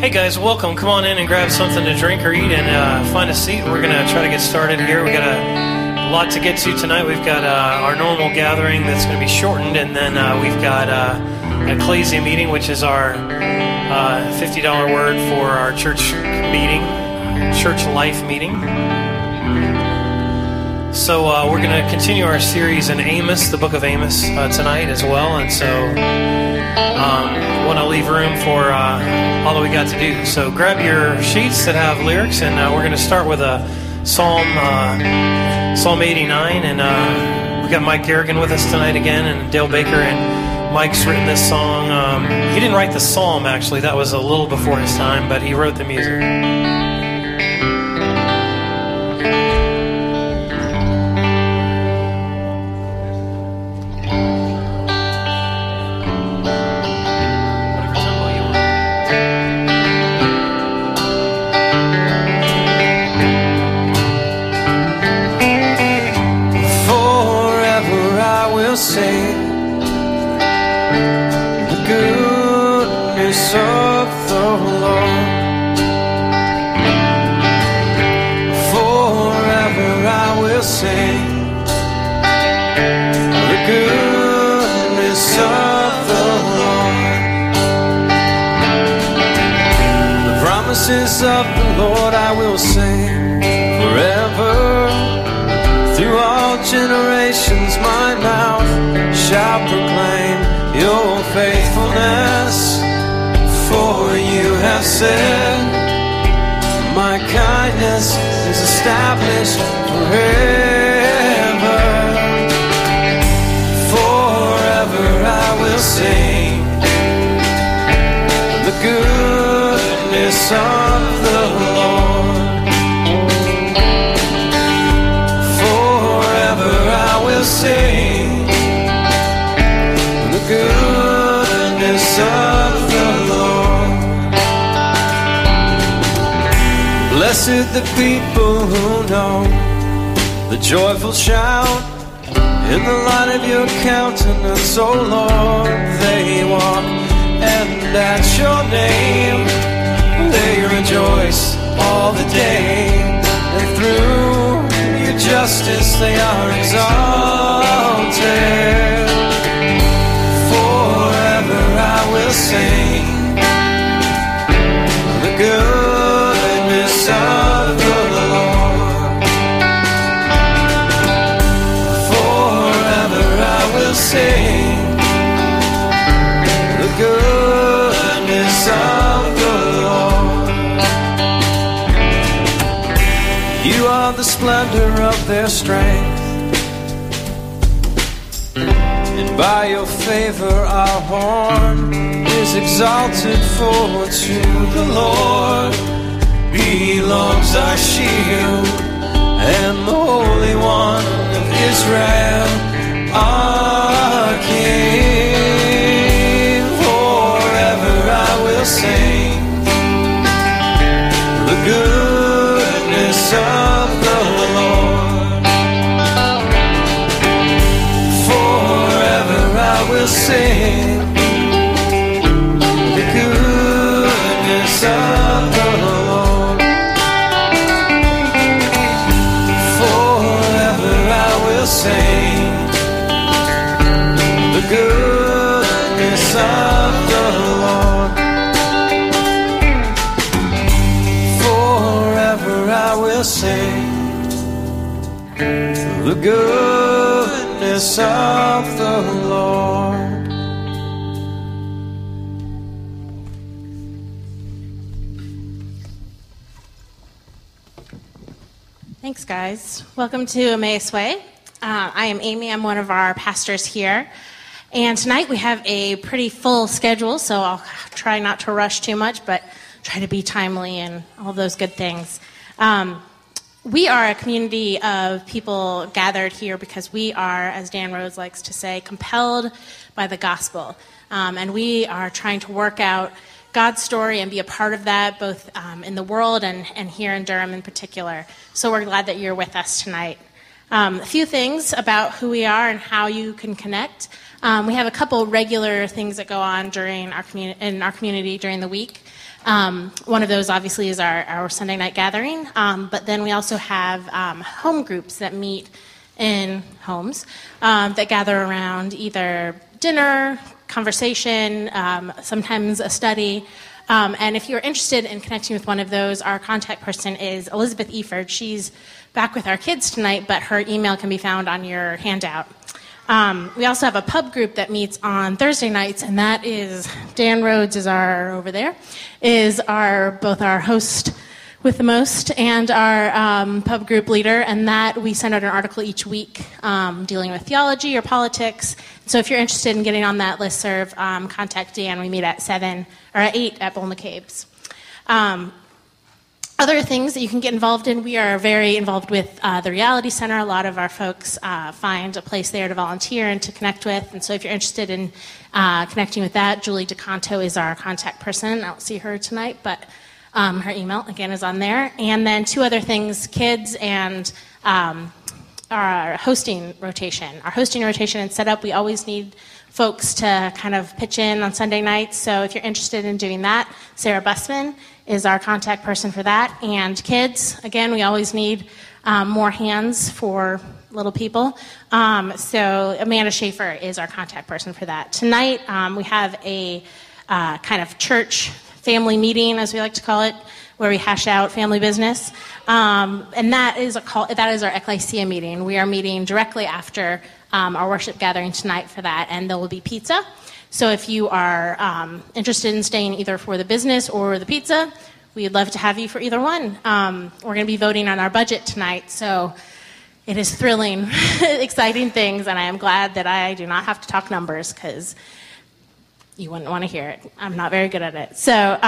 Hey guys, welcome. Come on in and grab something to drink or eat, and find a seat. We're going to try to get started here. We've got a lot to get to tonight. We've got our normal gathering that's going to be shortened, and then we've got an Ecclesia meeting, which is our $50 word for our church meeting, church life meeting. So we're going to continue our series in Amos, the book of Amos, tonight as well, and so want to leave room for all that we got to do. So grab your sheets that have lyrics, and we're going to start with a Psalm 89, and we got Mike Garrigan with us tonight again, and Dale Baker, and Mike's written this song. He didn't write the psalm, actually. That was a little before his time, but he wrote the music. Of the Lord I will sing forever, through all generations my mouth shall proclaim your faithfulness, for you have said, my kindness is established forever. Forever I will sing the goodness of the Lord. Forever I will sing the goodness of the Lord. Blessed the people who know the joyful shout in the light of your countenance, O Lord. They walk and at your name they rejoice all the day, and through your justice they are exalted. Forever I will sing the goodness of the Lord. Forever I will sing the goodness of the splendor of their strength, and by your favor our horn is exalted, for to the Lord belongs our shield and the Holy One of Israel, our King. Forever I will sing the goodness of sing the goodness of the Lord. Forever I will sing the goodness of the Lord. Forever I will sing the goodness of the Lord. Thanks, guys. Welcome to Emmaus Way. I am Amy. I'm one of our pastors here. And tonight we have a pretty full schedule, so I'll try not to rush too much, but try to be timely and all those good things. We are a community of people gathered here because we are, as Dan Rhodes likes to say, compelled by the gospel. And we are trying to work out God's story and be a part of that, both in the world and here in Durham in particular. So we're glad that you're with us tonight. A few things about who we are and how you can connect. We have a couple regular things that go on during our community during the week. One of those, obviously, is our Sunday night gathering, but then we also have home groups that meet in homes that gather around either dinner, conversation, sometimes a study. And if you're interested in connecting with one of those, our contact person is Elizabeth Eford. She's back with our kids tonight, but her email can be found on your handout. We also have a pub group that meets on Thursday nights, and that is Dan Rhodes is our host with the most and our pub group leader, and that we send out an article each week dealing with theology or politics. So if you're interested in getting on that listserv, contact Dan. We meet at 7 or at 8 at Bull McCabe's. Other things that you can get involved in, we are very involved with the Reality Center. A lot of our folks find a place there to volunteer and to connect with, and so if you're interested in connecting with that, Julie DeCanto is our contact person. I don't see her tonight, but her email, again, is on there. And then two other things, kids and our hosting rotation. Our hosting rotation and setup, we always need folks to kind of pitch in on Sunday nights, so if you're interested in doing that, Sarah Bussman is our contact person for that. And kids, again, we always need more hands for little people. So Amanda Schaefer is our contact person for that. Tonight, we have a kind of church family meeting, as we like to call it, where we hash out family business. And that is our Ecclesia meeting. We are meeting directly after our worship gathering tonight for that, and there will be pizza. So if you are interested in staying either for the business or the pizza, we'd love to have you for either one. We're going to be voting on our budget tonight, so it is thrilling, exciting things, and I am glad that I do not have to talk numbers because you wouldn't want to hear it. I'm not very good at it. So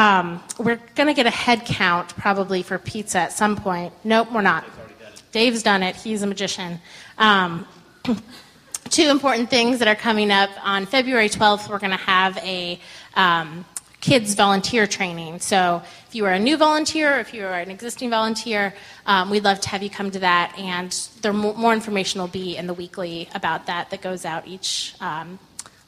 we're going to get a head count probably for pizza at some point. Nope, we're not. Dave's done it. He's a magician. Two important things that are coming up. On February 12th, we're going to have a kids volunteer training. So if you are a new volunteer or if you are an existing volunteer, we'd love to have you come to that. And more information will be in the weekly about that goes out each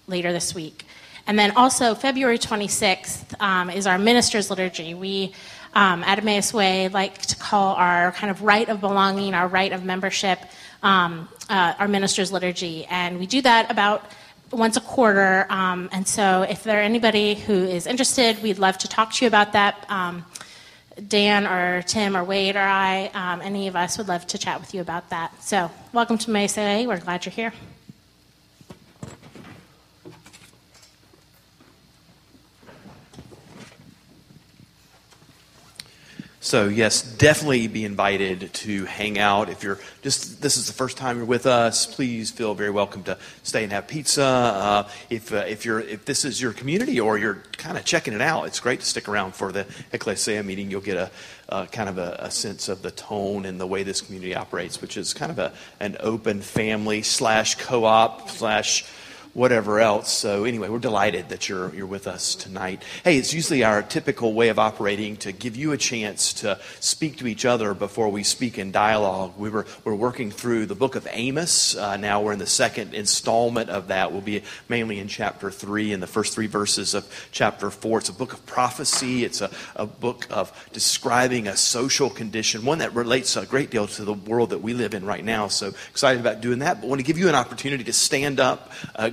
later this week. And then also February 26th is our minister's liturgy. We at Emmaus Way like to call our kind of rite of belonging, our rite of membership, our minister's liturgy, and we do that about once a quarter, and so if there are anybody who is interested, we'd love to talk to you about that. Dan or Tim or Wade or I, any of us would love to chat with you about that. So welcome to Emmaus Way. We're glad you're here. So yes, definitely be invited to hang out. If you're this is the first time you're with us, please feel very welcome to stay and have pizza. If this is your community or you're kind of checking it out, it's great to stick around for the Ecclesia meeting. You'll get a sense of the tone and the way this community operates, which is kind of an open family / co-op / whatever else. So anyway, we're delighted that you're with us tonight. Hey, it's usually our typical way of operating to give you a chance to speak to each other before we speak in dialogue. We're working through the book of Amos. Now we're in the second installment of that. We'll be mainly in chapter 3 and the first 3 verses of chapter 4. It's a book of prophecy. It's a book of describing a social condition, one that relates a great deal to the world that we live in right now. So excited about doing that, but want to give you an opportunity to stand up,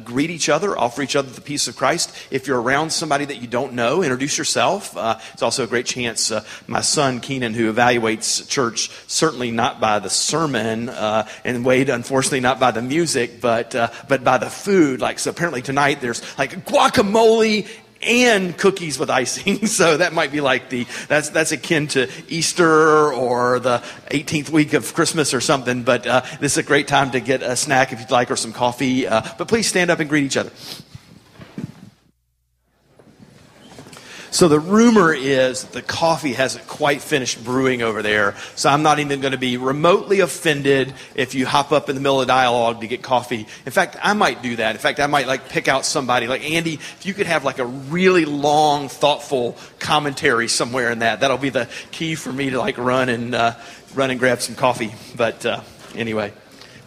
greet each other, offer each other the peace of Christ. If you're around somebody that you don't know, introduce yourself. It's also a great chance. My son, Kenan, who evaluates church, certainly not by the sermon, and Wade, unfortunately, not by the music, but by the food. Like, so apparently tonight there's like guacamole and cookies with icing. So that might be like that's akin to Easter or the 18th week of Christmas or something. But this is a great time to get a snack if you'd like or some coffee. But please stand up and greet each other. So the rumor is that the coffee hasn't quite finished brewing over there, so I'm not even going to be remotely offended if you hop up in the middle of dialogue to get coffee. In fact, I might do that. In fact, I might like pick out somebody like, Andy, if you could have like a really long, thoughtful commentary somewhere in that'll be the key for me to like run and grab some coffee. But anyway.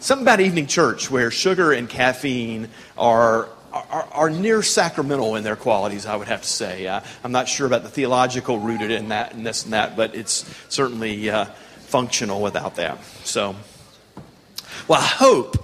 Something about evening church where sugar and caffeine are near sacramental in their qualities, I would have to say. I'm not sure about the theological rooted in that and this and that, but it's certainly functional without that. So, well, I hope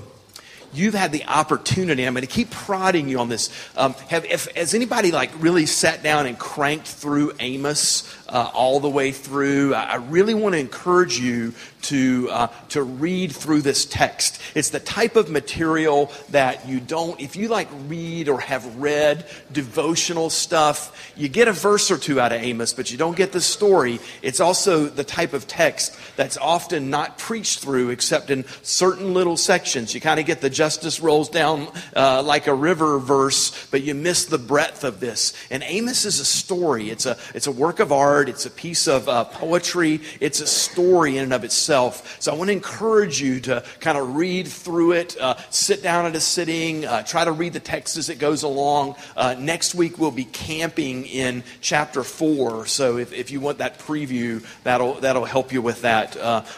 you've had the opportunity. I'm going to keep prodding you on this. Has anybody like really sat down and cranked through Amos all the way through? I really want to encourage you to read through this text. It's the type of material that you don't, if you like read or have read devotional stuff, you get a verse or two out of Amos, but you don't get the story. It's also the type of text that's often not preached through except in certain little sections. You kind of get the justice rolls down like a river verse, but you miss the breadth of this. And Amos is a story. It's a work of art. It's a piece of poetry. It's a story in and of itself. So I want to encourage you to kind of read through it, sit down at a sitting, try to read the text as it goes along. Next week we'll be camping in chapter 4. So if you want that preview, that'll help you with that.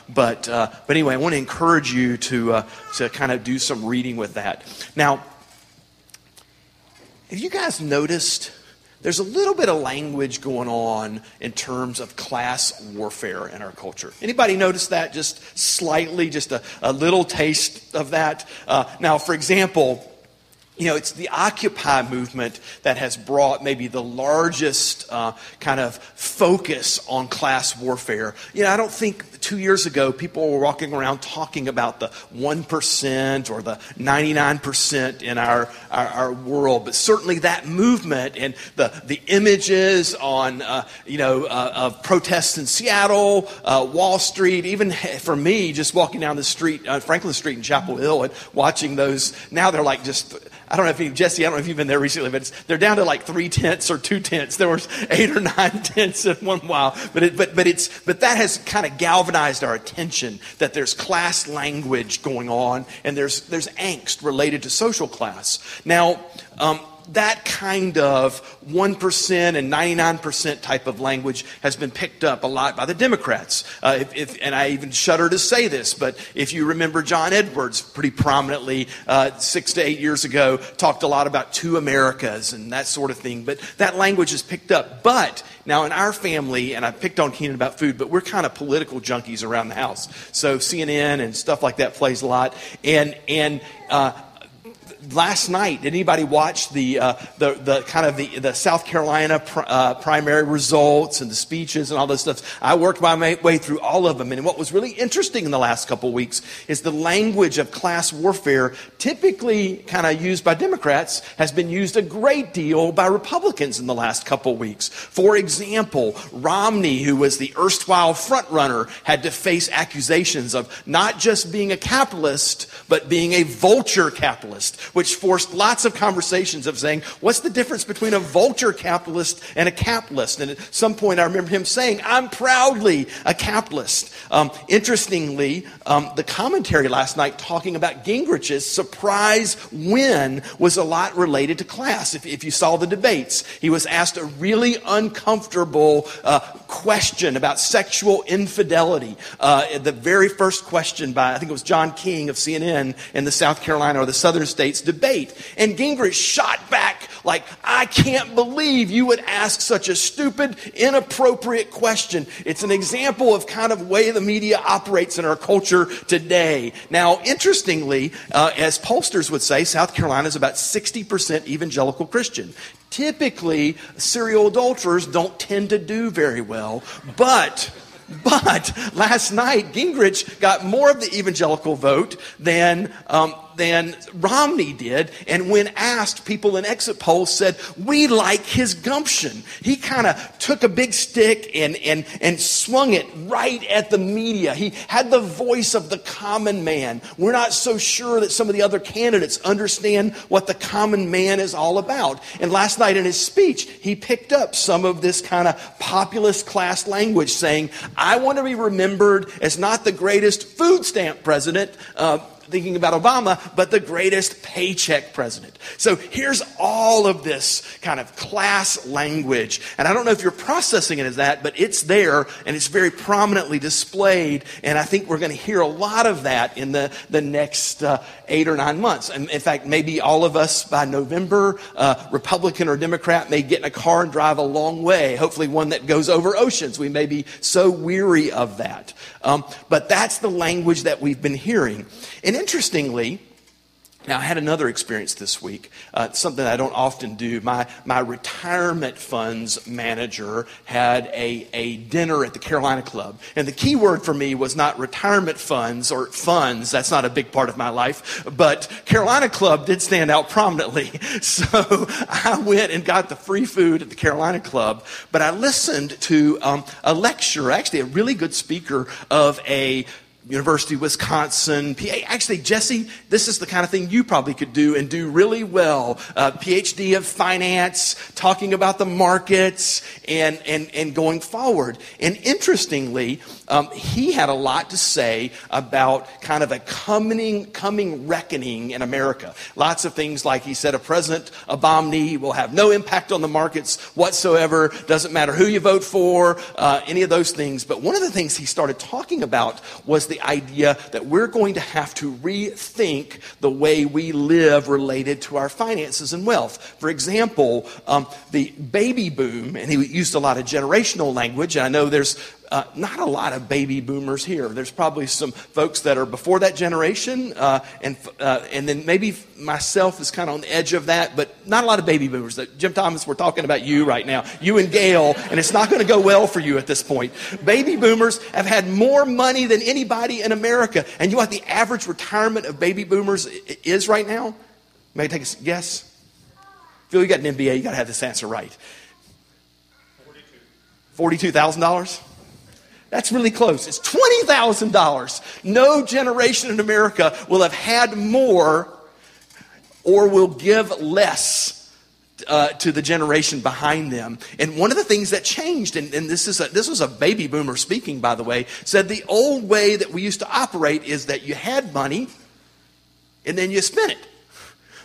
But anyway, I want to encourage you to kind of do some reading with that. Now, have you guys noticed there's a little bit of language going on in terms of class warfare in our culture? Anybody notice that? Just slightly, just a little taste of that. Now, for example, you know, it's the Occupy movement that has brought maybe the largest kind of focus on class warfare. You know, I don't think 2 years ago people were walking around talking about the 1% or the 99% in our world, but certainly that movement and the images on of protests in Seattle, Wall Street, even for me just walking down the street, Franklin Street in Chapel Hill, and watching those. Now they're like just. I don't know if you, Jesse, I don't know if you've been there recently, but they're down to like 3 tents or 2 tents. There was 8 or 9 tents in one while, but that has kind of galvanized our attention that there's class language going on and there's angst related to social class. Now, that kind of 1% and 99% type of language has been picked up a lot by the Democrats. And I even shudder to say this, but if you remember John Edwards pretty prominently 6 to 8 years ago, talked a lot about two Americas and that sort of thing. But that language is picked up. But now in our family, and I picked on Kenan about food, but we're kind of political junkies around the house. So CNN and stuff like that plays a lot. Last night, did anybody watch the South Carolina primary results and the speeches and all this stuff? I worked my way through all of them, and what was really interesting in the last couple of weeks is the language of class warfare, typically kind of used by Democrats, has been used a great deal by Republicans in the last couple of weeks. For example, Romney, who was the erstwhile frontrunner, had to face accusations of not just being a capitalist, but being a vulture capitalist, which forced lots of conversations of saying, what's the difference between a vulture capitalist and a capitalist? And at some point, I remember him saying, I'm proudly a capitalist. Interestingly, the commentary last night talking about Gingrich's surprise win was a lot related to class. If you saw the debates, he was asked a really uncomfortable question about sexual infidelity. The very first question by, I think it was John King of CNN in the South Carolina or the Southern States debate. And Gingrich shot back like, I can't believe you would ask such a stupid, inappropriate question. It's an example of kind of way the media operates in our culture today. Now, interestingly, as pollsters would say, South Carolina is about 60% evangelical Christian. Typically, serial adulterers don't tend to do very well, but last night, Gingrich got more of the evangelical vote than Romney did. And when asked, people in exit polls said, we like his gumption. He kind of took a big stick and swung it right at the media. He had the voice of the common man. We're not so sure that some of the other candidates understand what the common man is all about. And last night in his speech, he picked up some of this kind of populist class language saying, I want to be remembered as not the greatest food stamp president, thinking about Obama, but the greatest paycheck president. So here's all of this kind of class language. And I don't know if you're processing it as that, but it's there and it's very prominently displayed. And I think we're going to hear a lot of that in the next 8 or 9 months. And in fact, maybe all of us by November, Republican or Democrat, may get in a car and drive a long way. Hopefully one that goes over oceans. We may be so weary of that. But that's the language that we've been hearing. And interestingly, now I had another experience this week, something I don't often do. My retirement funds manager had a dinner at the Carolina Club. And the key word for me was not retirement funds or funds. That's not a big part of my life. But Carolina Club did stand out prominently. So I went and got the free food at the Carolina Club. But I listened to a lecture, actually a really good speaker of a University of Wisconsin, PA. Actually, Jesse, this is the kind of thing you probably could do and do really well. PhD of finance, talking about the markets and going forward. And interestingly, he had a lot to say about kind of a coming reckoning in America. Lots of things like he said, a President Obama will have no impact on the markets whatsoever. Doesn't matter who you vote for, any of those things. But one of the things he started talking about was the idea that we're going to have to rethink the way we live related to our finances and wealth. For example, the baby boom, and he used a lot of generational language, and I know there's not a lot of baby boomers here. There's probably some folks that are before that generation, and then maybe myself is kind of on the edge of that, but not a lot of baby boomers. Jim Thomas, we're talking about you right now, you and Gail, and it's not going to go well for you at this point. Baby boomers have had more money than anybody in America, and you know what the average retirement of baby boomers is right now? May I take a guess? Phil, you got an MBA, you got to have this answer right. $42,000? That's really close. It's $20,000. No generation in America will have had more or will give less to the generation behind them. And one of the things that changed, and this was a baby boomer speaking, by the way, said the old way that we used to operate is that you had money and then you spent it.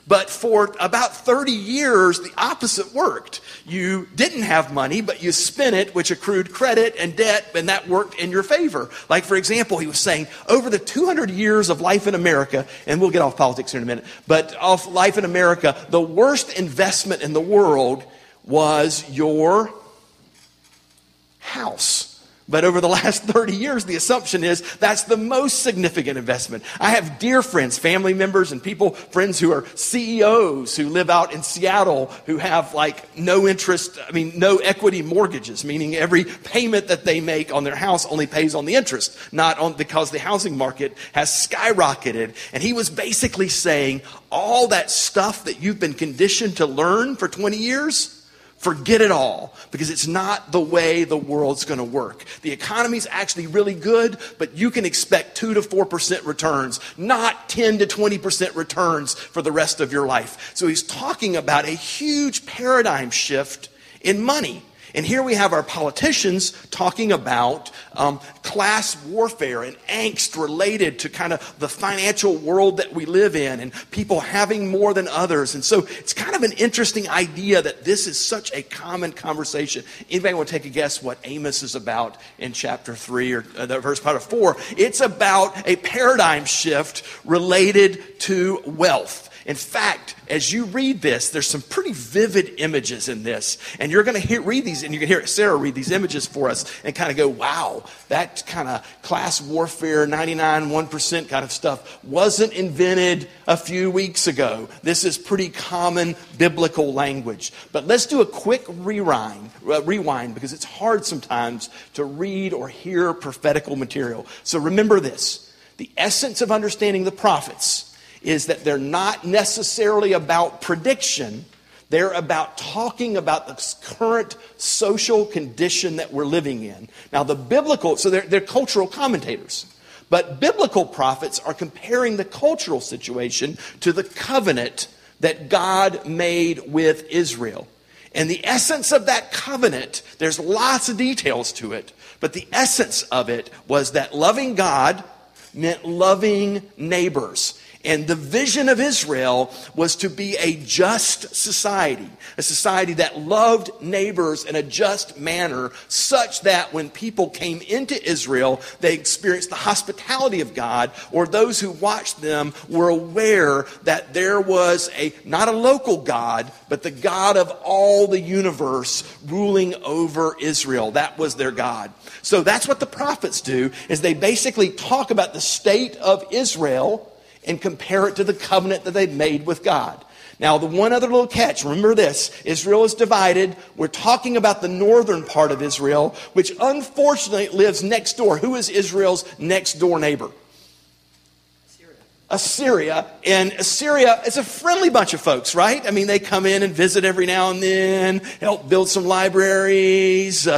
But for about 30 years, the opposite worked. You didn't have money, but you spent it, which accrued credit and debt, and that worked in your favor. Like, for example, he was saying, over the 200 years of life in America, and we'll get off politics here in a minute, but off life in America, the worst investment in the world was your house. But over the last 30 years, the assumption is that's the most significant investment. I have dear friends, family members, and friends who are CEOs who live out in Seattle who have like no equity mortgages, meaning every payment that they make on their house only pays on the interest, because the housing market has skyrocketed. And he was basically saying all that stuff that you've been conditioned to learn for 20 years, forget it all, because it's not the way the world's going to work. The economy's actually really good, but you can expect 2 to 4% returns, not 10 to 20% returns for the rest of your life. So he's talking about a huge paradigm shift in money. And here we have our politicians talking about class warfare and angst related to kind of the financial world that we live in and people having more than others. And so it's kind of an interesting idea that this is such a common conversation. Anybody want to take a guess what Amos is about in chapter 3 or the verse part of 4? It's about a paradigm shift related to wealth. In fact, as you read this, there's some pretty vivid images in this. And you're going to read these, and you can hear Sarah read these images for us and kind of go, wow, that kind of class warfare, 99.1% kind of stuff wasn't invented a few weeks ago. This is pretty common biblical language. But let's do a quick rewind, because it's hard sometimes to read or hear prophetical material. So remember this. The essence of understanding the prophets is that they're not necessarily about prediction. They're about talking about the current social condition that we're living in. Now, they're cultural commentators. But biblical prophets are comparing the cultural situation to the covenant that God made with Israel. And the essence of that covenant, there's lots of details to it, but the essence of it was that loving God meant loving neighbors. And the vision of Israel was to be a just society, a society that loved neighbors in a just manner, such that when people came into Israel, they experienced the hospitality of God, or those who watched them were aware that there was a, not a local God, but the God of all the universe ruling over Israel. That was their God. So that's what the prophets do, is they basically talk about the state of Israel and compare it to the covenant that they made with God. Now, the one other little catch, remember this, Israel is divided. We're talking about the northern part of Israel, which unfortunately lives next door. Who is Israel's next door neighbor? Assyria. And Assyria is a friendly bunch of folks, right? I mean, they come in and visit every now and then, help build some libraries.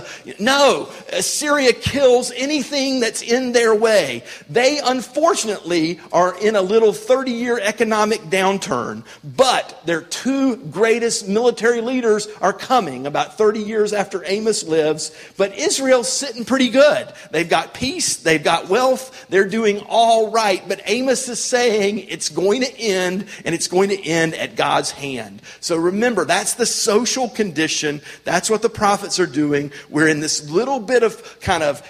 No, Assyria kills anything that's in their way. They, unfortunately, are in a little 30-year economic downturn. But their two greatest military leaders are coming about 30 years after Amos lives. But Israel's sitting pretty good. They've got peace. They've got wealth. They're doing all right. But Amos is saying it's going to end, and it's going to end at God's hand. So remember, that's the social condition. That's what the prophets are doing. We're in this little bit of kind of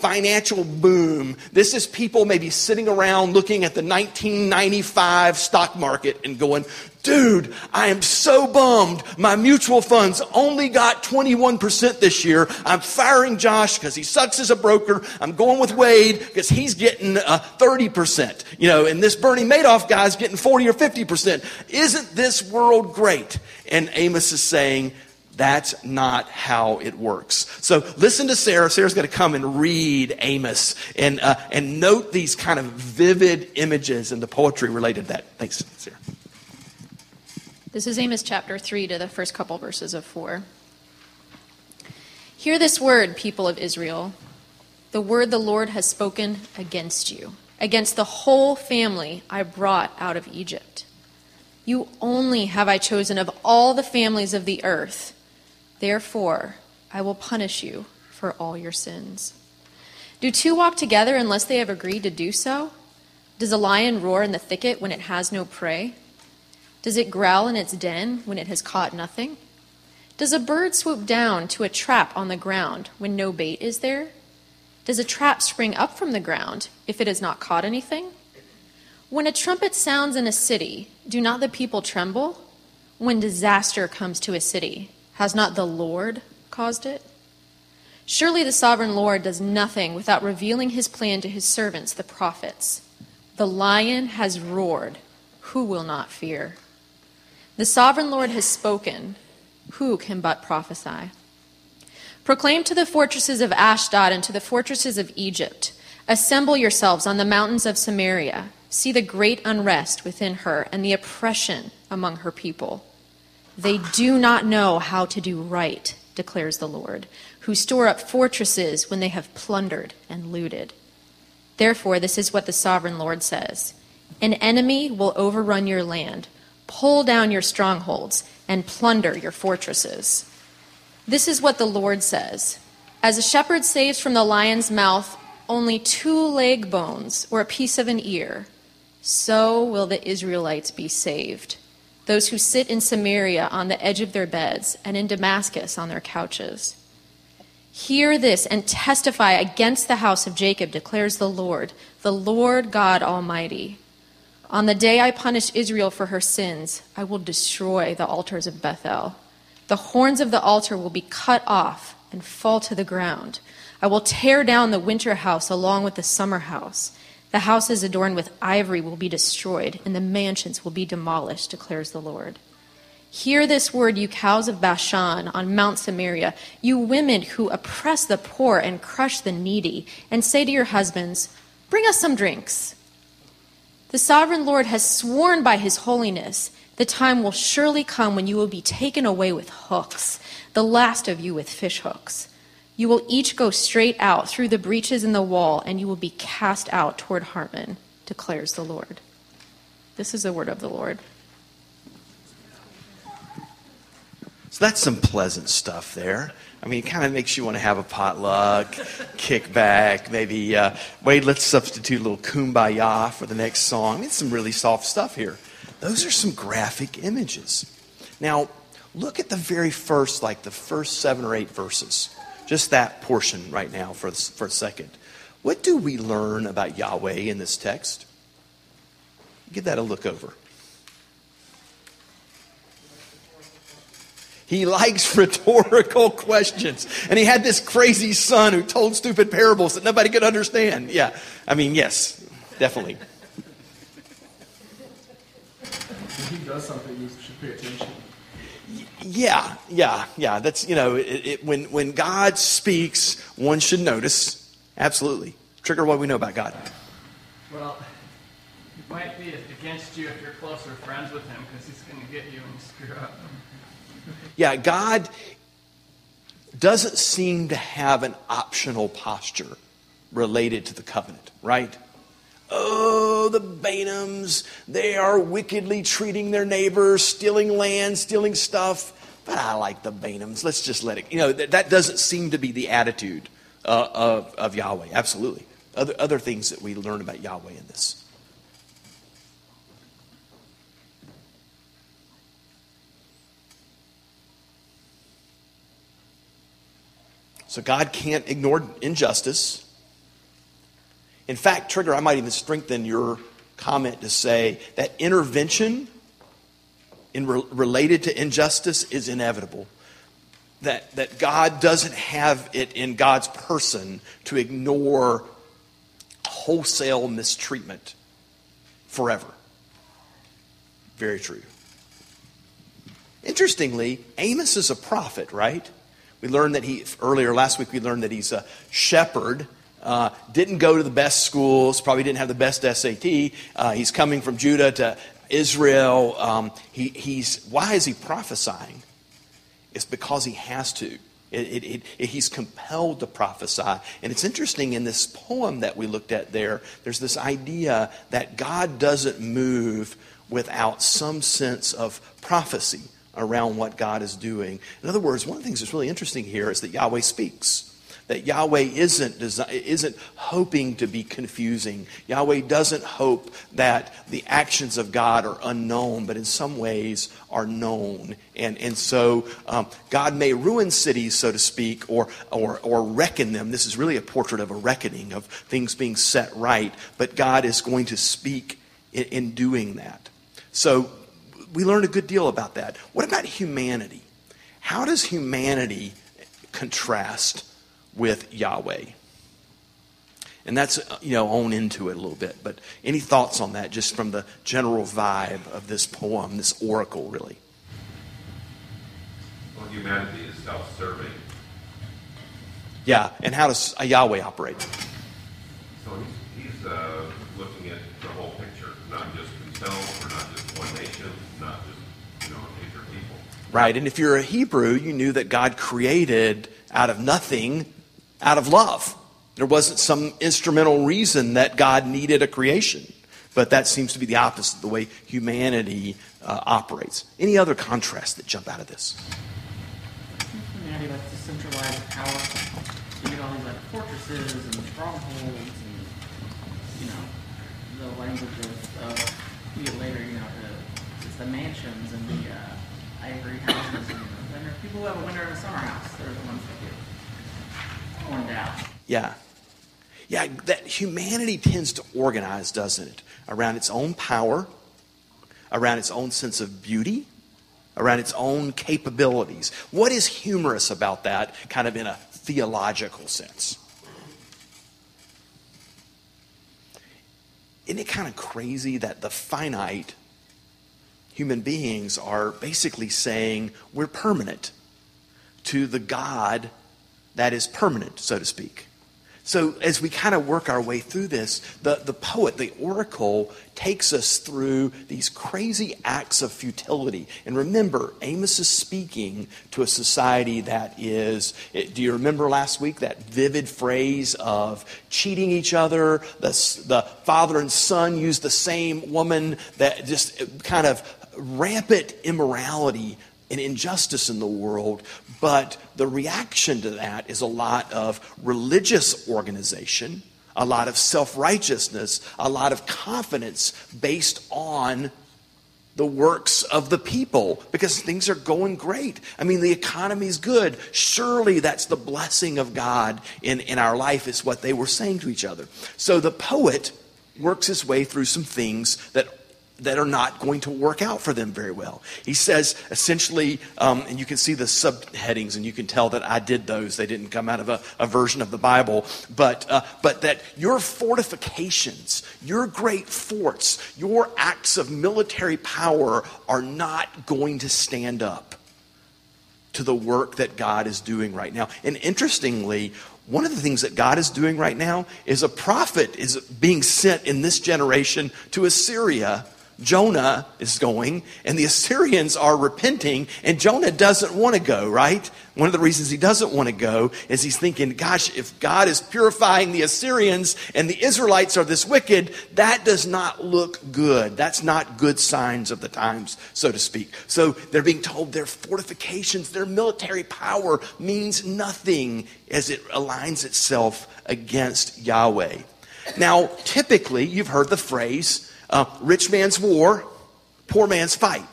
financial boom. This is people maybe sitting around looking at the 1995 stock market and going, dude, I am so bummed. My mutual funds only got 21% this year. I'm firing Josh because he sucks as a broker. I'm going with Wade because he's getting 30%. You know, and this Bernie Madoff guy's getting 40 or 50%. Isn't this world great? And Amos is saying, that's not how it works. So listen to Sarah. Sarah's going to come and read Amos and note these kind of vivid images and the poetry related to that. Thanks, Sarah. This is Amos chapter 3 to the first couple verses of 4. Hear this word, people of Israel, the word the Lord has spoken against you, against the whole family I brought out of Egypt. You only have I chosen of all the families of the earth. Therefore, I will punish you for all your sins. Do two walk together unless they have agreed to do so? Does a lion roar in the thicket when it has no prey? Does it growl in its den when it has caught nothing? Does a bird swoop down to a trap on the ground when no bait is there? Does a trap spring up from the ground if it has not caught anything? When a trumpet sounds in a city, do not the people tremble? When disaster comes to a city, has not the Lord caused it? Surely the sovereign Lord does nothing without revealing his plan to his servants, the prophets. The lion has roared. Who will not fear? The sovereign Lord has spoken. Who can but prophesy? Proclaim to the fortresses of Ashdod and to the fortresses of Egypt, assemble yourselves on the mountains of Samaria. See the great unrest within her and the oppression among her people. They do not know how to do right, declares the Lord, who store up fortresses when they have plundered and looted. Therefore, this is what the sovereign Lord says. An enemy will overrun your land, pull down your strongholds, and plunder your fortresses. This is what the Lord says. As a shepherd saves from the lion's mouth only two leg bones or a piece of an ear, so will the Israelites be saved, those who sit in Samaria on the edge of their beds and in Damascus on their couches. Hear this and testify against the house of Jacob, declares the Lord God Almighty. On the day I punish Israel for her sins, I will destroy the altars of Bethel. The horns of the altar will be cut off and fall to the ground. I will tear down the winter house along with the summer house. The houses adorned with ivory will be destroyed, and the mansions will be demolished, declares the Lord. Hear this word, you cows of Bashan on Mount Samaria, you women who oppress the poor and crush the needy, and say to your husbands, bring us some drinks. The sovereign Lord has sworn by his holiness, the time will surely come when you will be taken away with hooks, the last of you with fish hooks. You will each go straight out through the breaches in the wall, and you will be cast out toward Harmon, declares the Lord. This is the word of the Lord. So that's some pleasant stuff there. I mean, it kind of makes you want to have a potluck, kick back, maybe, Wade, let's substitute a little Kumbaya for the next song. I mean, some really soft stuff here. Those are some graphic images. Now, look at the very first, like the first 7 or 8 verses. Just that portion right now for a second. What do we learn about Yahweh in this text? Give that a look over. He likes rhetorical questions. And he had this crazy son who told stupid parables that nobody could understand. Yeah, I mean, yes, definitely. When he does something, you should pay attention. Yeah. That's, you know, when God speaks, one should notice. Absolutely. Trigger, what we know about God. Well, it might be against you if you're closer friends with him, because he's going to get you and screw up. Yeah, God doesn't seem to have an optional posture related to the covenant, right? Oh, the Balaams, they are wickedly treating their neighbors, stealing land, stealing stuff. But I like the Balaams. Let's just let it. You know, that doesn't seem to be the attitude of Yahweh. Absolutely. Other things that we learn about Yahweh in this. So God can't ignore injustice. In fact, Trigger, I might even strengthen your comment to say that intervention related to injustice is inevitable. That God doesn't have it in God's person to ignore wholesale mistreatment forever. Very true. Interestingly, Amos is a prophet, right? We learned that last week we learned that he's a shepherd, didn't go to the best schools, probably didn't have the best SAT. He's coming from Judah to Israel. Why is he prophesying? It's because he has to. He's compelled to prophesy. And it's interesting in this poem that we looked at there, there's this idea that God doesn't move without some sense of prophecy around what God is doing. In other words, one of the things that's really interesting here is that Yahweh speaks. That Yahweh isn't hoping to be confusing. Yahweh doesn't hope that the actions of God are unknown, but in some ways are known. And so God may ruin cities, so to speak, or reckon them. This is really a portrait of a reckoning, of things being set right. But God is going to speak in doing that. So we learned a good deal about that. What about humanity? How does humanity contrast with Yahweh? And that's, you know, on into it a little bit. But any thoughts on that just from the general vibe of this poem, this oracle, really? Well, humanity is self-serving. Yeah, and how does Yahweh operate? So he's looking at the whole picture, not just himself or not just one nation. Right, and if you're a Hebrew, you knew that God created out of nothing, out of love. There wasn't some instrumental reason that God needed a creation. But that seems to be the opposite of the way humanity operates. Any other contrasts that jump out of this? Humanity likes to centralize power. You get all these like fortresses and strongholds and, you know, the language of, you get later, you know, the mansions and the ivory houses, and there are people who have a winter and a summer house. They're the ones that get torn down. Yeah. That humanity tends to organize, doesn't it, around its own power, around its own sense of beauty, around its own capabilities. What is humorous about that, kind of in a theological sense? Isn't it kind of crazy that the finite human beings are basically saying we're permanent to the God that is permanent, so to speak. So as we kind of work our way through this, the poet, the oracle, takes us through these crazy acts of futility. And remember, Amos is speaking to a society that is, do you remember last week that vivid phrase of cheating each other? The father and son use the same woman, that just kind of rampant immorality and injustice in the world, but the reaction to that is a lot of religious organization, a lot of self-righteousness, a lot of confidence based on the works of the people, because things are going great. I mean, the economy's good. Surely that's the blessing of God in our life, is what they were saying to each other. So the poet works his way through some things that are not going to work out for them very well. He says, essentially, and you can see the subheadings, and you can tell that I did those. They didn't come out of a version of the Bible. But that your fortifications, your great forts, your acts of military power are not going to stand up to the work that God is doing right now. And interestingly, one of the things that God is doing right now is a prophet is being sent in this generation to Assyria. Jonah is going, and the Assyrians are repenting, and Jonah doesn't want to go, right? One of the reasons he doesn't want to go is he's thinking, gosh, if God is purifying the Assyrians and the Israelites are this wicked, that does not look good. That's not good signs of the times, so to speak. So they're being told their fortifications, their military power means nothing as it aligns itself against Yahweh. Now, typically, you've heard the phrase, rich man's war, poor man's fight.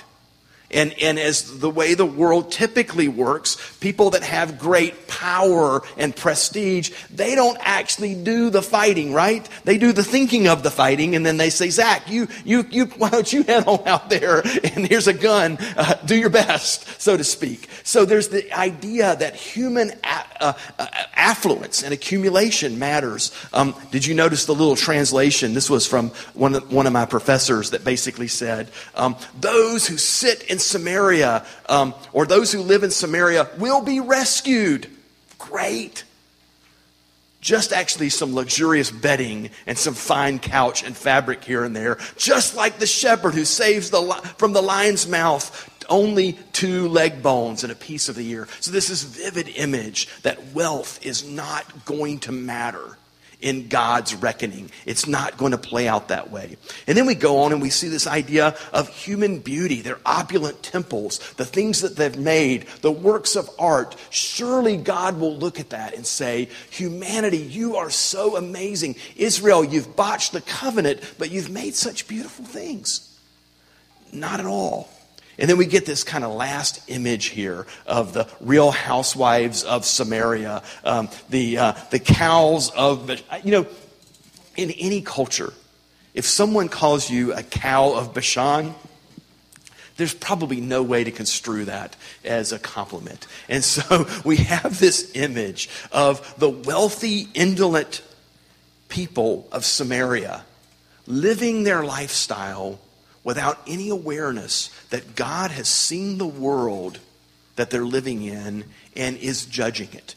And as the way the world typically works, people that have great power and prestige, they don't actually do the fighting, right? They do the thinking of the fighting, and then they say, Zach, you why don't you head on out there, and here's a gun, do your best, so to speak. So there's the idea that human affluence and accumulation matters. Did you notice the little translation? This was from one of my professors that basically said, those who sit in Samaria, or those who live in Samaria will be rescued. Great. Just actually some luxurious bedding and some fine couch and fabric here and there. Just like the shepherd who saves from the lion's mouth only two leg bones and a piece of the ear. So this is vivid image that wealth is not going to matter in God's reckoning. It's not going to play out that way. And then we go on and we see this idea of human beauty, their opulent temples, the things that they've made, the works of art. Surely God will look at that and say, humanity, you are so amazing. Israel, you've botched the covenant, but you've made such beautiful things. Not at all. And then we get this kind of last image here of the real housewives of Samaria, the cows of, you know, in any culture, if someone calls you a cow of Bashan, there's probably no way to construe that as a compliment. And so we have this image of the wealthy, indolent people of Samaria living their lifestyle without any awareness that God has seen the world that they're living in and is judging it.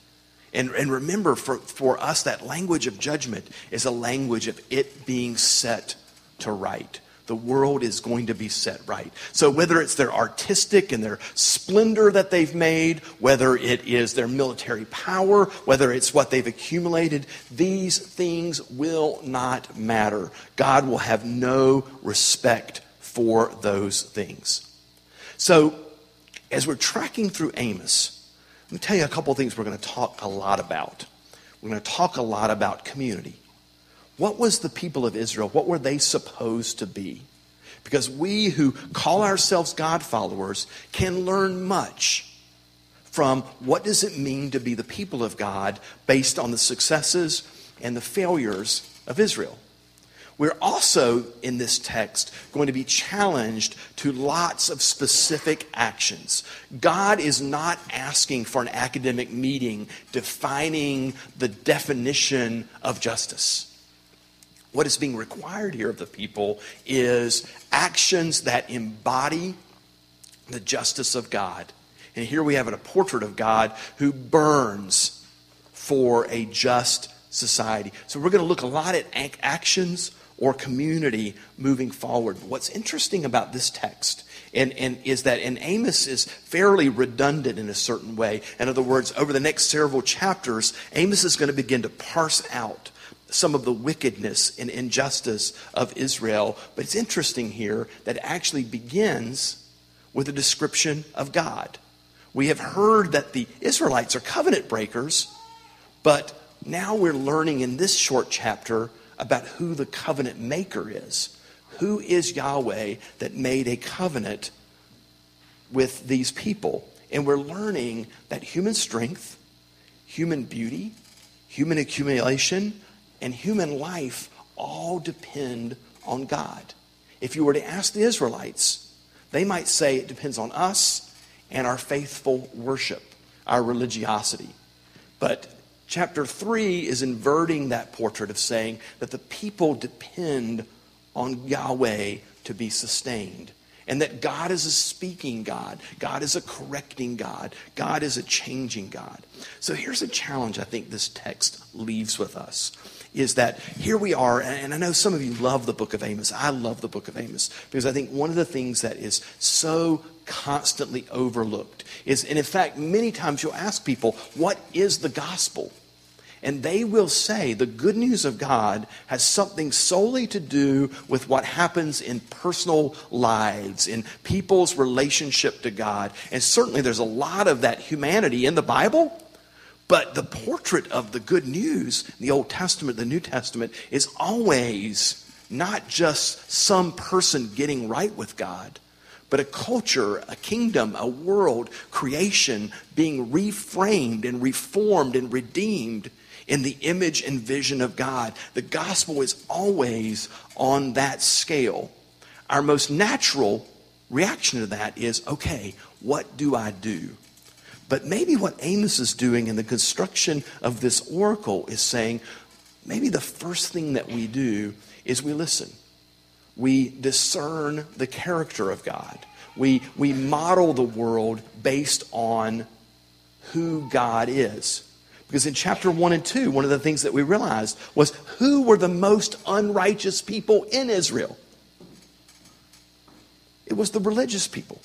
And remember, for us, that language of judgment is a language of it being set to right. The world is going to be set right. So whether it's their artistic and their splendor that they've made, whether it is their military power, whether it's what they've accumulated, these things will not matter. God will have no respect for those things. So, as we're tracking through Amos, let me tell you a couple of things we're going to talk a lot about. We're going to talk a lot about community. What was the people of Israel? What were they supposed to be? Because we who call ourselves God followers can learn much from what does it mean to be the people of God based on the successes and the failures of Israel. We're also, in this text, going to be challenged to lots of specific actions. God is not asking for an academic meeting defining the definition of justice. What is being required here of the people is actions that embody the justice of God. And here we have a portrait of God who burns for a just society. So we're going to look a lot at actions or community moving forward. What's interesting about this text and is that and Amos is fairly redundant in a certain way. In other words, over the next several chapters, Amos is going to begin to parse out some of the wickedness and injustice of Israel. But it's interesting here that it actually begins with a description of God. We have heard that the Israelites are covenant breakers, but now we're learning in this short chapter about who the covenant maker is. Who is Yahweh that made a covenant with these people? And we're learning that human strength, human beauty, human accumulation, and human life all depend on God. If you were to ask the Israelites, they might say it depends on us and our faithful worship, our religiosity. But chapter 3 is inverting that portrait of saying that the people depend on Yahweh to be sustained. And that God is a speaking God. God is a correcting God. God is a changing God. So here's a challenge I think this text leaves with us. Is that here we are, and I know some of you love the book of Amos. I love the book of Amos because I think one of the things that is so constantly overlooked is, and in fact, many times you'll ask people, what is the gospel? And they will say the good news of God has something solely to do with what happens in personal lives, in people's relationship to God. And certainly there's a lot of that humanity in the Bible, but the portrait of the good news, the Old Testament, the New Testament, is always not just some person getting right with God, but a culture, a kingdom, a world, creation being reframed and reformed and redeemed in the image and vision of God. The gospel is always on that scale. Our most natural reaction to that is, okay, what do I do? But maybe what Amos is doing in the construction of this oracle is saying, maybe the first thing that we do is we listen. We discern the character of God. We model the world based on who God is. Because in chapter 1 and 2, one of the things that we realized was who were the most unrighteous people in Israel? It was the religious people.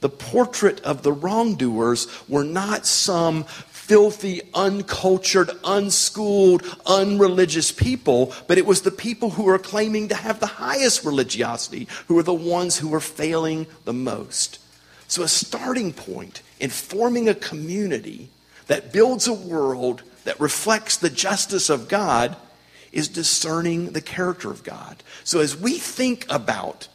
The portrait of the wrongdoers were not some filthy, uncultured, unschooled, unreligious people, but it was the people who were claiming to have the highest religiosity who were the ones who were failing the most. So a starting point in forming a community that builds a world that reflects the justice of God is discerning the character of God. So as we think about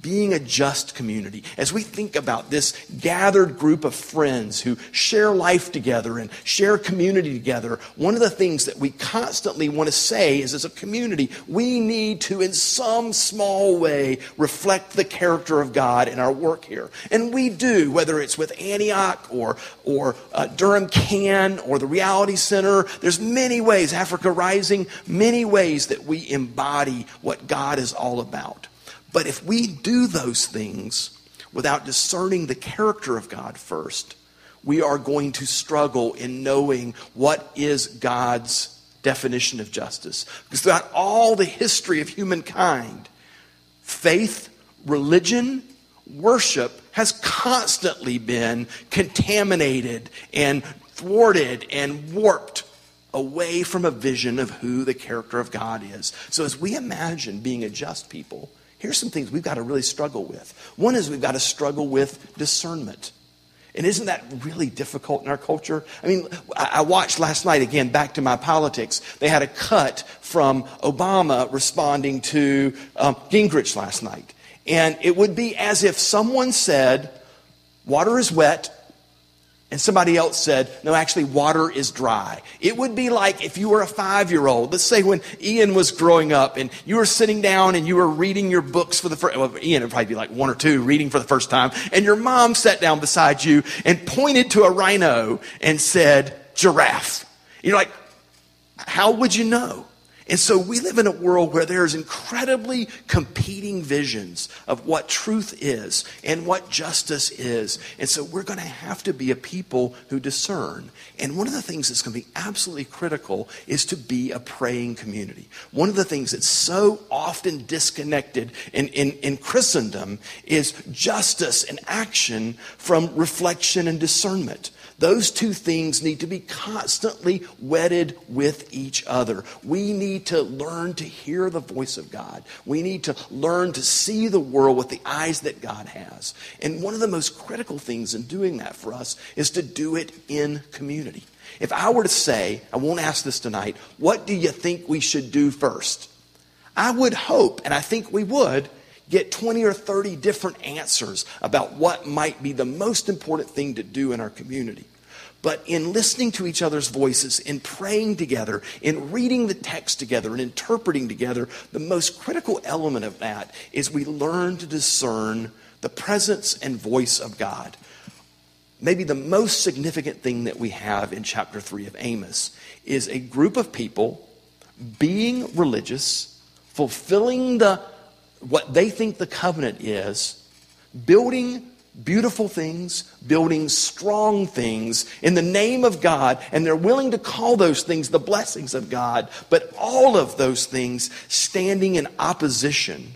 being a just community, as we think about this gathered group of friends who share life together and share community together, one of the things that we constantly want to say is, as a community, we need to, in some small way, reflect the character of God in our work here. And we do, whether it's with Antioch or Durham Can or the Reality Center. There's many ways, Africa Rising, many ways that we embody what God is all about. But if we do those things without discerning the character of God first, we are going to struggle in knowing what is God's definition of justice. Because throughout all the history of humankind, faith, religion, worship has constantly been contaminated and thwarted and warped away from a vision of who the character of God is. So as we imagine being a just people, here's some things we've got to really struggle with. One is we've got to struggle with discernment. And isn't that really difficult in our culture? I mean, I watched last night, again, back to my politics. They had a cut from Obama responding to Gingrich last night. And it would be as if someone said, water is wet, and somebody else said, no, actually, water is dry. It would be like if you were a 5-year-old. Let's say when Ian was growing up and you were sitting down and you were reading your books for the first time. Well, Ian would probably be like 1 or 2 reading for the first time. And your mom sat down beside you and pointed to a rhino and said, giraffe. You're like, how would you know? And so we live in a world where there's incredibly competing visions of what truth is and what justice is. And so we're going to have to be a people who discern. And one of the things that's going to be absolutely critical is to be a praying community. One of the things that's so often disconnected in Christendom is justice and action from reflection and discernment. Those two things need to be constantly wedded with each other. We need to learn to hear the voice of God. We need to learn to see the world with the eyes that God has. And one of the most critical things in doing that for us is to do it in community. If I were to say, I won't ask this tonight, what do you think we should do first? I would hope, and I think we would, get 20 or 30 different answers about what might be the most important thing to do in our community. But in listening to each other's voices, in praying together, in reading the text together, and interpreting together, the most critical element of that is we learn to discern the presence and voice of God. Maybe the most significant thing that we have in chapter 3 of Amos is a group of people being religious, fulfilling what they think the covenant is, building beautiful things, building strong things in the name of God, and they're willing to call those things the blessings of God, but all of those things standing in opposition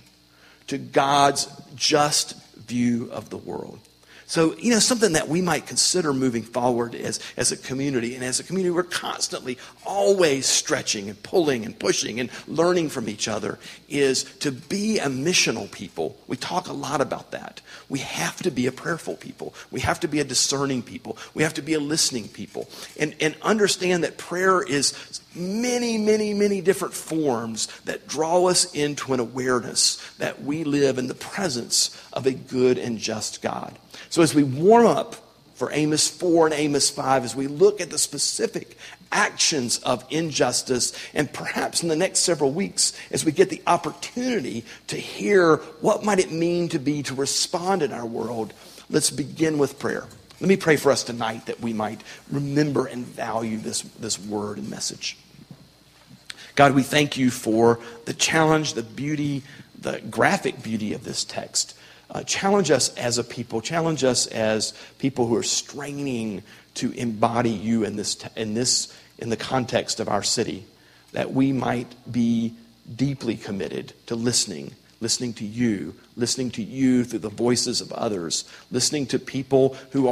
to God's just view of the world. So, something that we might consider moving forward as a community. And as a community, we're constantly always stretching and pulling and pushing and learning from each other is to be a missional people. We talk a lot about that. We have to be a prayerful people. We have to be a discerning people. We have to be a listening people. And understand that prayer is many, many, many different forms that draw us into an awareness that we live in the presence of a good and just God. So as we warm up for Amos 4 and Amos 5, as we look at the specific actions of injustice, and perhaps in the next several weeks, as we get the opportunity to hear what might it mean to respond in our world, let's begin with prayer. Let me pray for us tonight that we might remember and value this word and message. God, we thank you for the challenge, the beauty, the graphic beauty of this text. Challenge us as a people. Challenge us as people who are straining to embody you in the context of our city, that we might be deeply committed to listening to you through the voices of others, listening to people who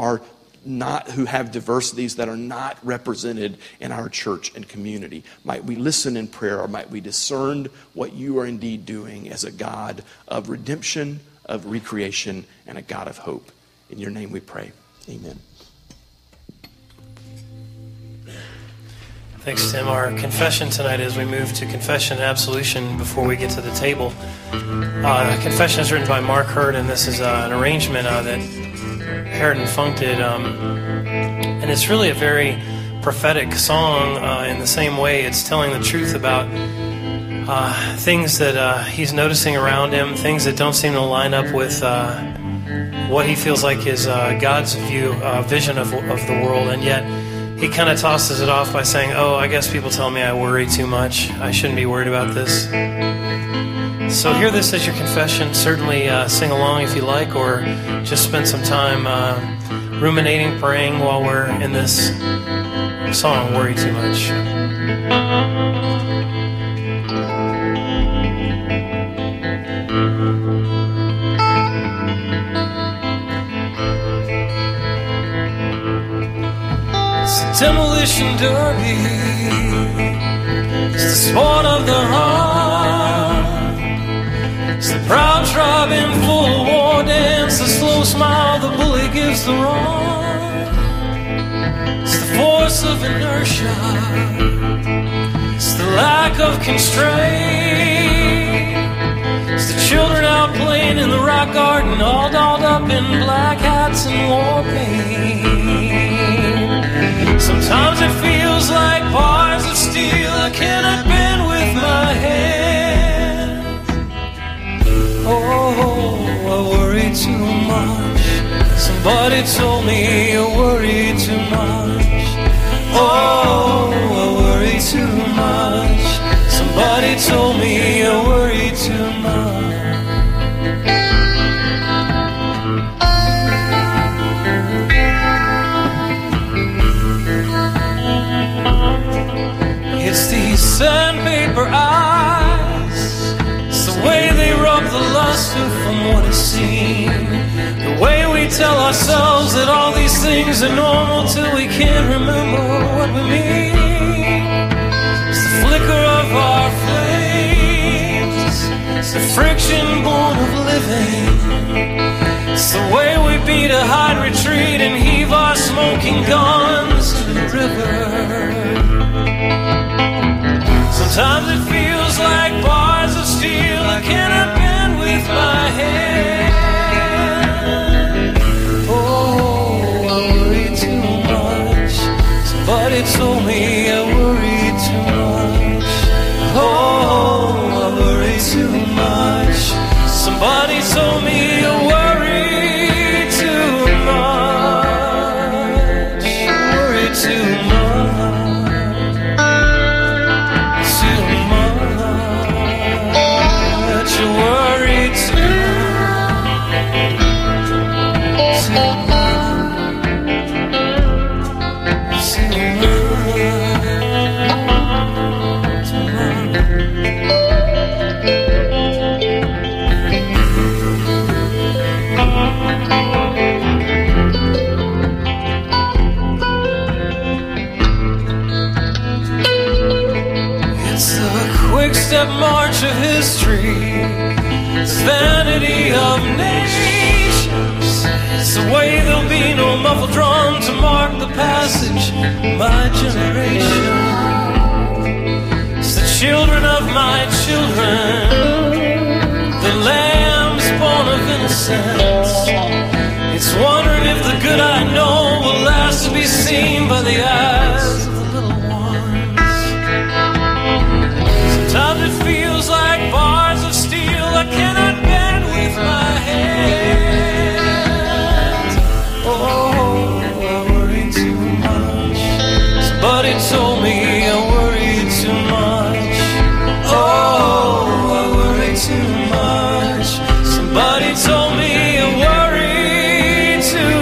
have diversities that are not represented in our church and community. Might we listen in prayer, or might we discern what you are indeed doing as a God of redemption, of recreation, and a God of hope. In your name we pray. Amen. Thanks, Tim. Our confession tonight as we move to confession and absolution before we get to the table. Confession is written by Mark Hurd, and this is an arrangement that Hurd and Funk did. And it's really a very prophetic song in the same way. It's telling the truth about things that he's noticing around him, things that don't seem to line up with what he feels like is God's vision of the world, and yet he kind of tosses it off by saying, I guess people tell me I worry too much. I shouldn't be worried about this. So hear this as your confession. Certainly sing along if you like, or just spend some time ruminating, praying while we're in this song, Worry Too Much. Demolition derby, it's the sport of the heart. It's the proud tribe in full war dance, the slow smile the bully gives the wrong. It's the force of inertia, it's the lack of constraint. It's the children out playing in the rock garden, all dolled up in black hats and war paint. Sometimes it feels like bars of steel I cannot bend with my hands. Oh, I worry too much. Somebody told me I worry too much. Oh, I worry too much. Somebody told me I worry too much. It's these sandpaper eyes, it's the way they rub the luster from what is seen, the way we tell ourselves that all these things are normal till we can't remember what we mean. It's the flicker of our flames. It's the friction born of living. It's the way we beat a hot retreat and heave our smoking guns to the river. Sometimes it feels like bars of steel I cannot bend with my head. Somebody told me I worry too much. Oh, I worry too much. Somebody told me I worry too much. Worry too much. Too much. You worry too much. Too much. March of history, the vanity of nations. It's the way there'll be no muffled drum to mark the passage of my generation. It's the children of my children, the lambs born of innocence. It's wondering if the good I know will last to be seen by the eyes of the little ones. Sometimes it feels like bars of steel I cannot bend with my hands. Oh, I worry too much. Somebody told me I worry too much. Oh, I worry too much. Somebody told me I worry too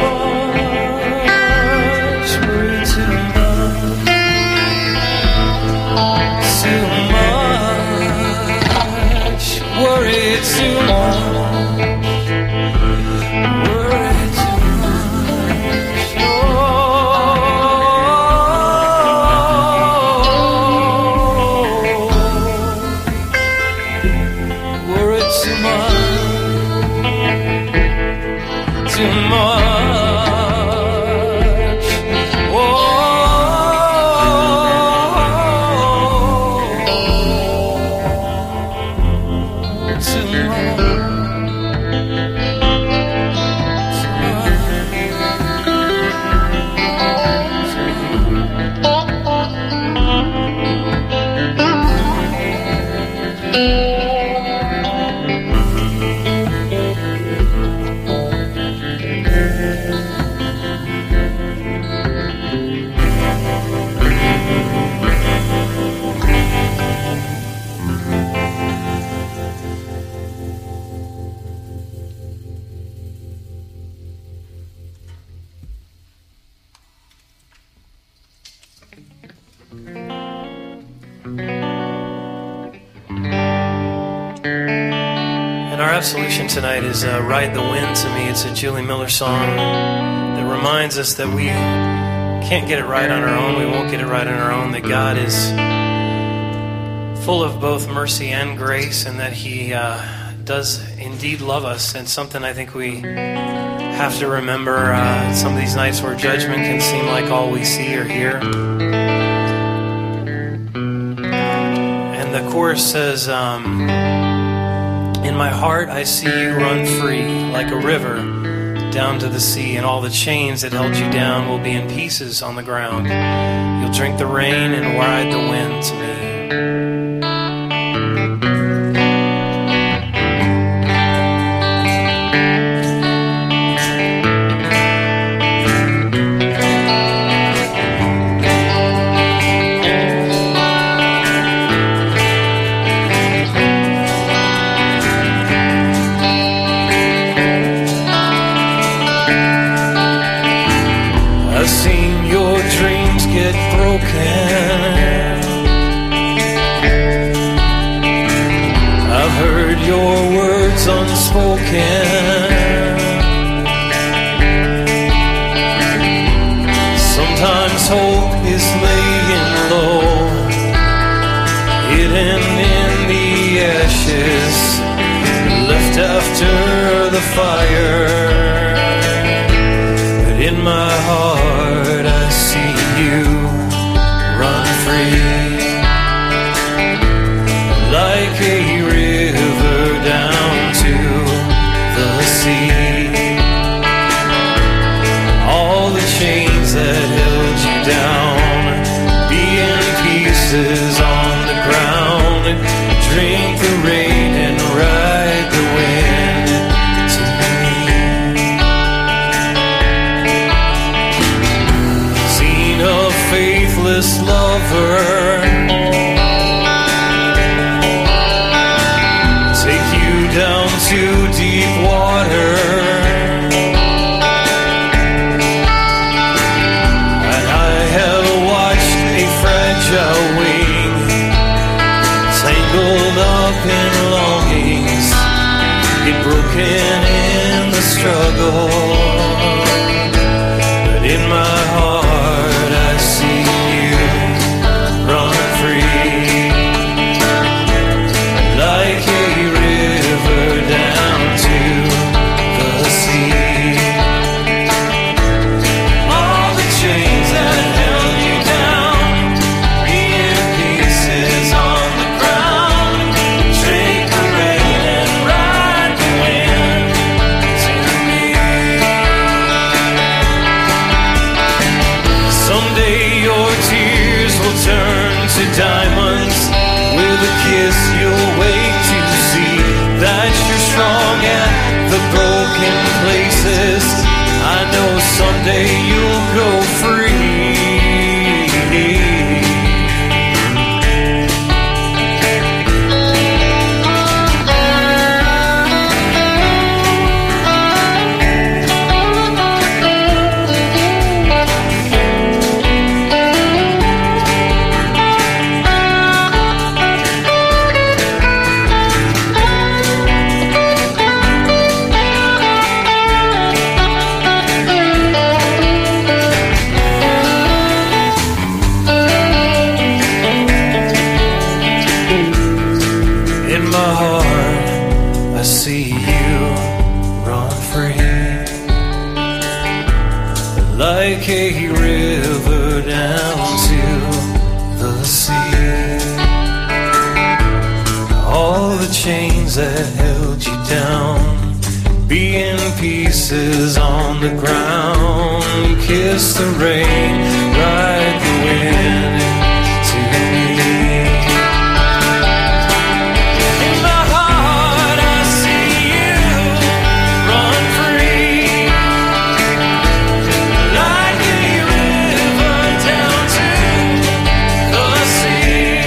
much. Worry too much. Too much. Tonight is Ride the Wind to Me. It's a Julie Miller song that reminds us that we can't get it right on our own. We won't get it right on our own. That God is full of both mercy and grace, and that He does indeed love us. And something I think we have to remember some of these nights where judgment can seem like all we see or hear. And the chorus says, in my heart I see you run free, like a river, down to the sea, and all the chains that held you down will be in pieces on the ground. You'll drink the rain and ride the wind to broken. the fire, but in my heart I see you run free, like a river down to the sea. All the chains that held you down, be in pieces on the ground, drink the rain and ride the wind to me. Seen a faithless lover to deep water, and I have watched a fragile wing tangled up in longings, get broken in the struggle, but in my heart I see you run free, like a river down to the sea. All the chains that held you down, be in pieces on the ground. Drink the rain and ride the wind to me. Someday your tears will turn to diamonds. With a kiss you'll wake to see that you're strong at the broken places. I know someday you'll go free. That held you down, be in pieces on the ground, kiss the rain, ride the wind to me. In my heart I see you run free, like a river down to the sea.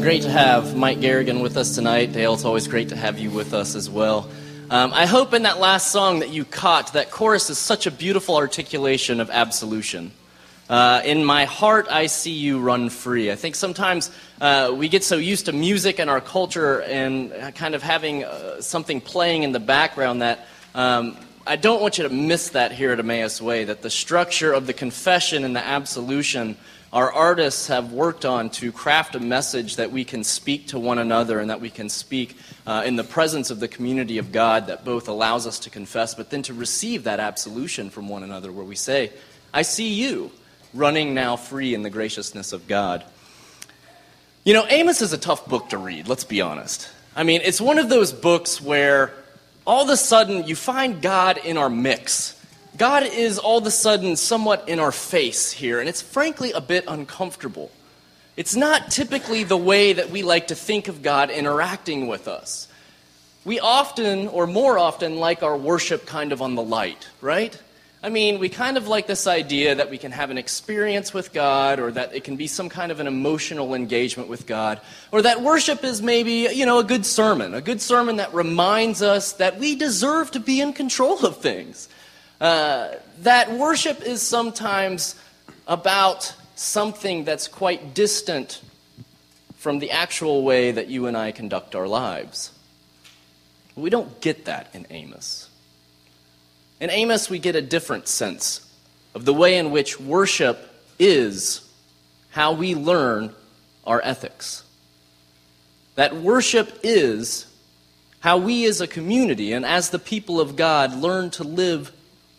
Great to have Mike Garrigan with us tonight. Dale, it's always great to have you with us as well. I hope in that last song that you caught, that chorus is such a beautiful articulation of absolution. In my heart, I see you run free. I think sometimes we get so used to music and our culture and kind of having something playing in the background that I don't want you to miss that here at Emmaus Way, that the structure of the confession and the absolution our artists have worked on to craft a message that we can speak to one another and that we can speak in the presence of the community of God that both allows us to confess, but then to receive that absolution from one another where we say, I see you running now free in the graciousness of God. You know, Amos is a tough book to read, let's be honest. I mean, it's one of those books where all of a sudden you find God in our mix. God is all of a sudden somewhat in our face here, and it's frankly a bit uncomfortable. It's not typically the way that we like to think of God interacting with us. We often, or more often, like our worship kind of on the light, right? I mean, we kind of like this idea that we can have an experience with God, or that it can be some kind of an emotional engagement with God, or that worship is maybe, you know, a good sermon that reminds us that we deserve to be in control of things. That worship is sometimes about something that's quite distant from the actual way that you and I conduct our lives. We don't get that in Amos. In Amos, we get a different sense of the way in which worship is how we learn our ethics. That worship is how we as a community and as the people of God learn to live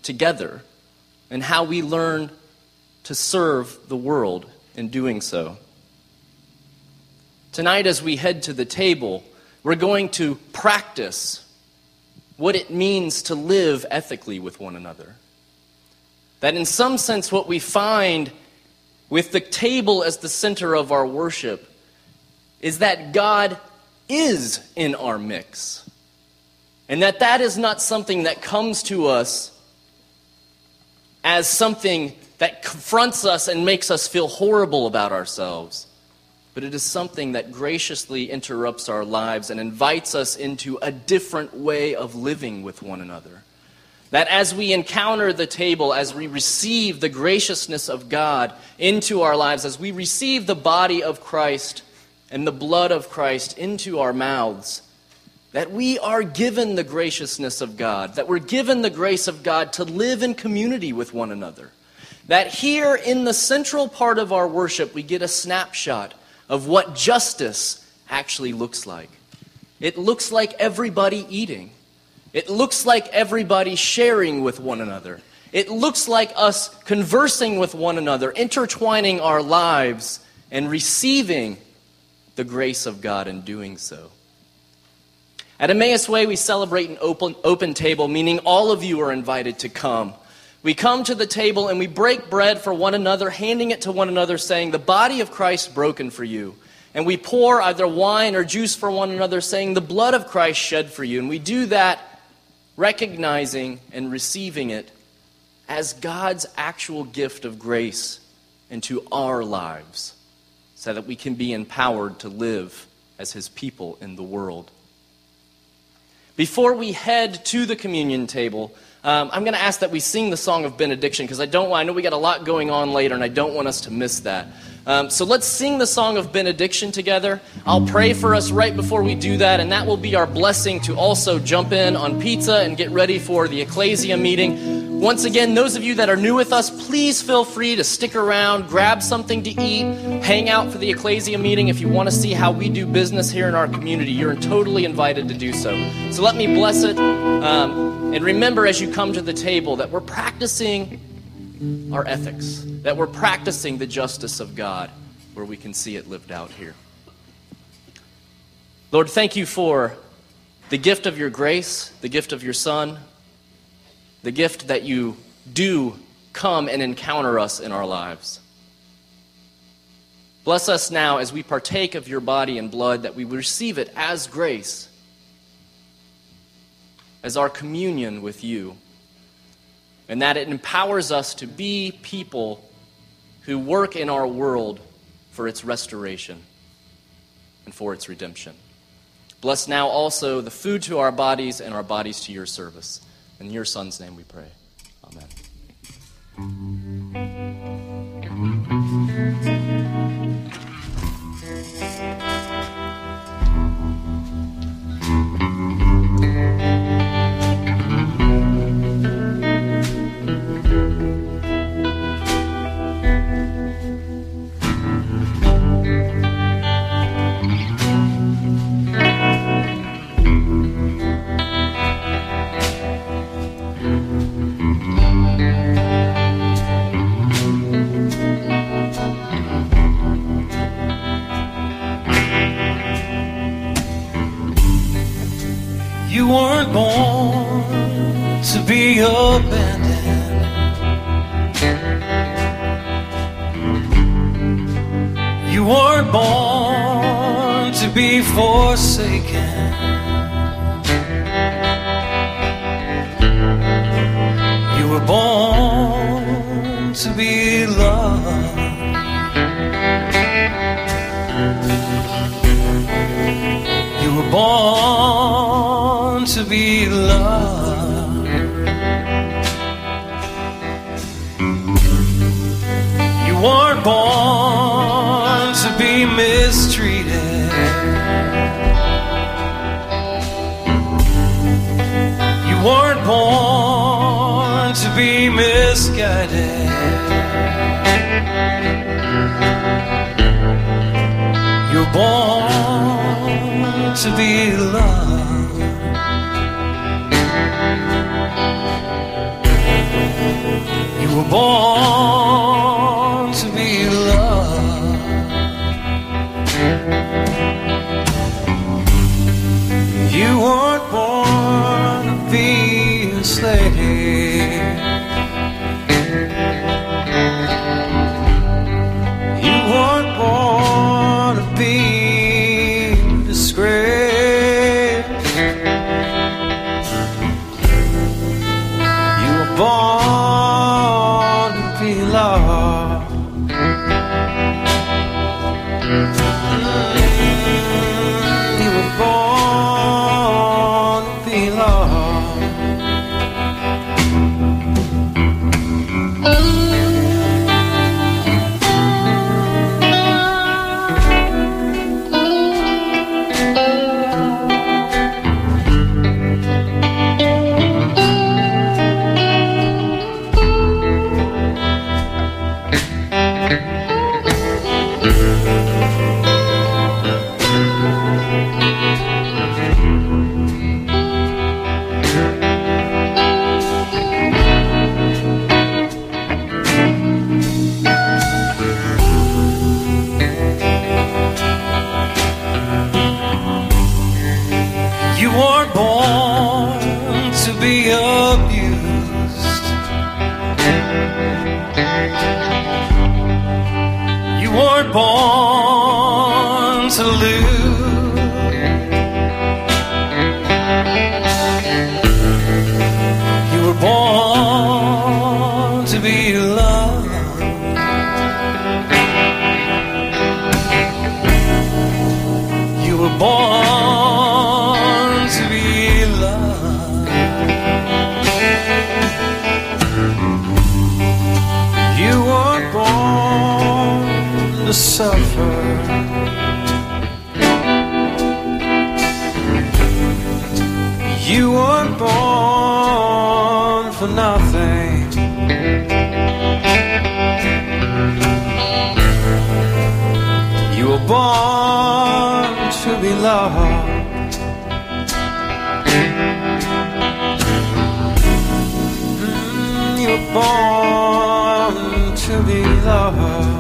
together, and how we learn to serve the world in doing so. Tonight, as we head to the table, we're going to practice what it means to live ethically with one another. That in some sense, what we find with the table as the center of our worship is that God is in our mix. And that that is not something that comes to us as something that confronts us and makes us feel horrible about ourselves. But it is something that graciously interrupts our lives and invites us into a different way of living with one another. That as we encounter the table, as we receive the graciousness of God into our lives, as we receive the body of Christ and the blood of Christ into our mouths, that we are given the graciousness of God, that we're given the grace of God to live in community with one another. That here in the central part of our worship, we get a snapshot of what justice actually looks like. It looks like everybody eating. It looks like everybody sharing with one another. It looks like us conversing with one another, intertwining our lives, and receiving the grace of God in doing so. At Emmaus Way, we celebrate an open table, meaning all of you are invited to come. We come to the table and we break bread for one another, handing it to one another, saying, "The body of Christ broken for you." And we pour either wine or juice for one another, saying, "The blood of Christ shed for you." And we do that recognizing and receiving it as God's actual gift of grace into our lives, so that we can be empowered to live as His people in the world. Before we head to the communion table, I'm going to ask that we sing the song of benediction, because I know we got a lot going on later, and I don't want us to miss that. So let's sing the song of benediction together. I'll pray for us right before we do that, and that will be our blessing to also jump in on pizza and get ready for the Ecclesia meeting. Once again, those of you that are new with us, please feel free to stick around, grab something to eat, hang out for the Ecclesia meeting. If you want to see how we do business here in our community, you're totally invited to do so. So let me bless it. And remember, as you come to the table, that we're practicing our ethics, that we're practicing the justice of God where we can see it lived out here. Lord, thank you for the gift of your grace, the gift of your Son, the gift that you do come and encounter us in our lives. Bless us now as we partake of your body and blood, that we receive it as grace, as our communion with you, and that it empowers us to be people who work in our world for its restoration and for its redemption. Bless now also the food to our bodies and our bodies to your service. In your Son's name we pray. Amen. You weren't born to be abandoned. You were born to be forsaken. You were born to be loved. You were born to be loved. You weren't born to be mistreated. You weren't born to be misguided. You're born to be loved. You were born to be loved. You weren't born to be a slave. You weren't born to be a disgrace. You were born. Born to lose. You were born to be loved. You were born to be loved. You were born to suffer. You weren't born for nothing. You were born to be loved. You were born to be loved.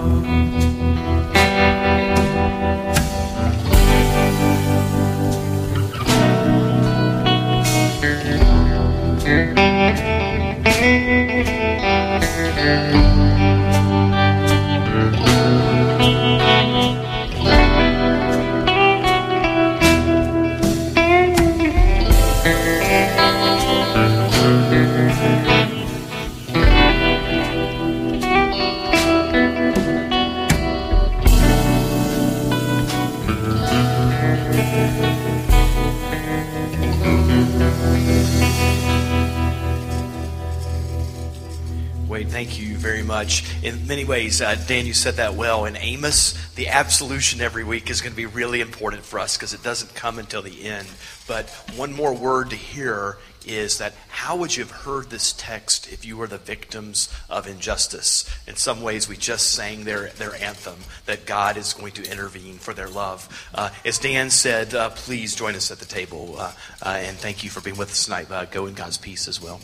Thank you very much. In many ways, Dan, you said that well. In Amos, the absolution every week is going to be really important for us because it doesn't come until the end. But one more word to hear is that how would you have heard this text if you were the victims of injustice? In some ways, we just sang their anthem that God is going to intervene for their love. As Dan said, please join us at the table. And thank you for being with us tonight. Go in God's peace as well.